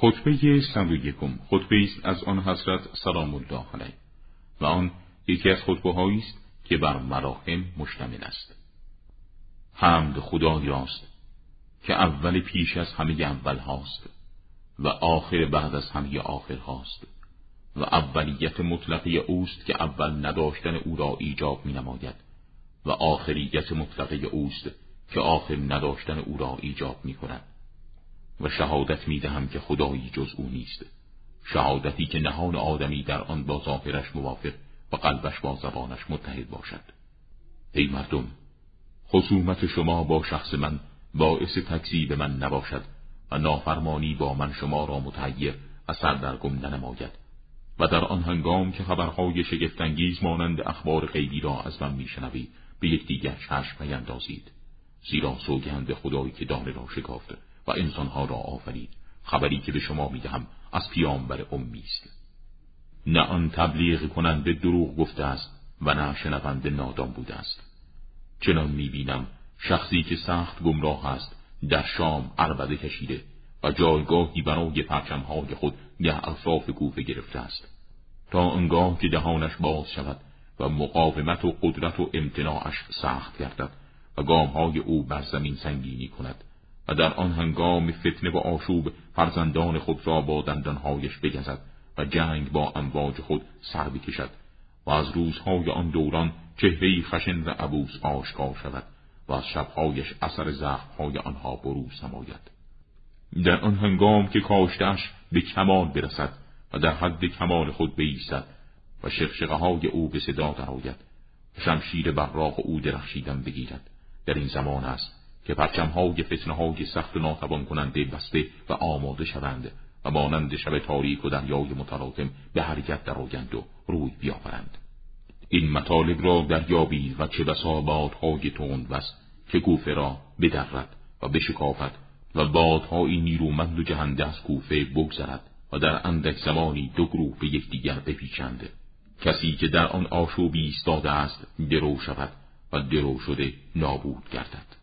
خطبه 101 خطبه است از آن حضرت سلام الله علیه و آن یکی از خطبه هایی است که بر مراحم مشتمل است. حمد خدای است که اول پیش از همه اول هاست و آخر بعد از همه آخر هاست و اولیت مطلقه اوست که اول نداشتن او را ایجاب می نماید و آخریت مطلقه اوست که آخر نداشتن او را ایجاب می کند. و شهادت می دهم که خدایی جز او نیست، شهادتی که نهان آدمی در آن با ظاهرش موافق و قلبش با زبانش متحد باشد. ای مردم، خصومت شما با شخص من باعث تکذیب من نباشد و نافرمانی با من شما را متحیر و سردرگم ننماید و در آن هنگام که خبرهای شگفت‌انگیز مانند اخبار غیبی را از من میشنوید به یکدیگر چشم نیندازید، زیرا سوگند به خدایی که دانه را شکافت و انسانها را آفرید خبری که به شما میدهم از پیامبر امی است. نه آن تبلیغ کننده دروغ گفته است و نه شنونده نادان بوده است. چنان میبینم شخصی که سخت گمراه است در شام عربده کشیده و جایگاهی برای پرچمهای خود ده اطراف کوفه گرفته است تا انگاه که دهانش باز شود و مقاومت و قدرت و امتناعش سخت گردد و گامهای او بر زمین سنگینی کند و در آن هنگام فتنه و آشوب فرزندان خود را با دندانهایش بگزد و جنگ با امواج خود سر بکشد و از روزهای آن دوران چهرهی خشن و عبوس آشکار شود و از شبهایش اثر زخمهای آنها بروز نماید. در آن هنگام که کاشتش به کمال برسد و در حد کمال خود بایستد و شقشقه‌های او به صدا درآید و شمشیر براق او درخشیدن بگیرد، در این زمان است که پرچمهای فتنه‌های سخت و ناتوان کننده بسته و آماده شوند و مانند شب تاریک و دریای متلاطم به حرکت درآیند و روی بیاورند. این مطالب را دریابید و چه بسا بادهای تند بس که کوفه را بدرد و بشکافد و بادهای نیرومند و جهنده از کوفه بگذرد و در اندک زمانی دو گروه به یکدیگر بپیچند. کسی که در آن آشوبی ایستاده است درو شود و درو شده نابود گردد.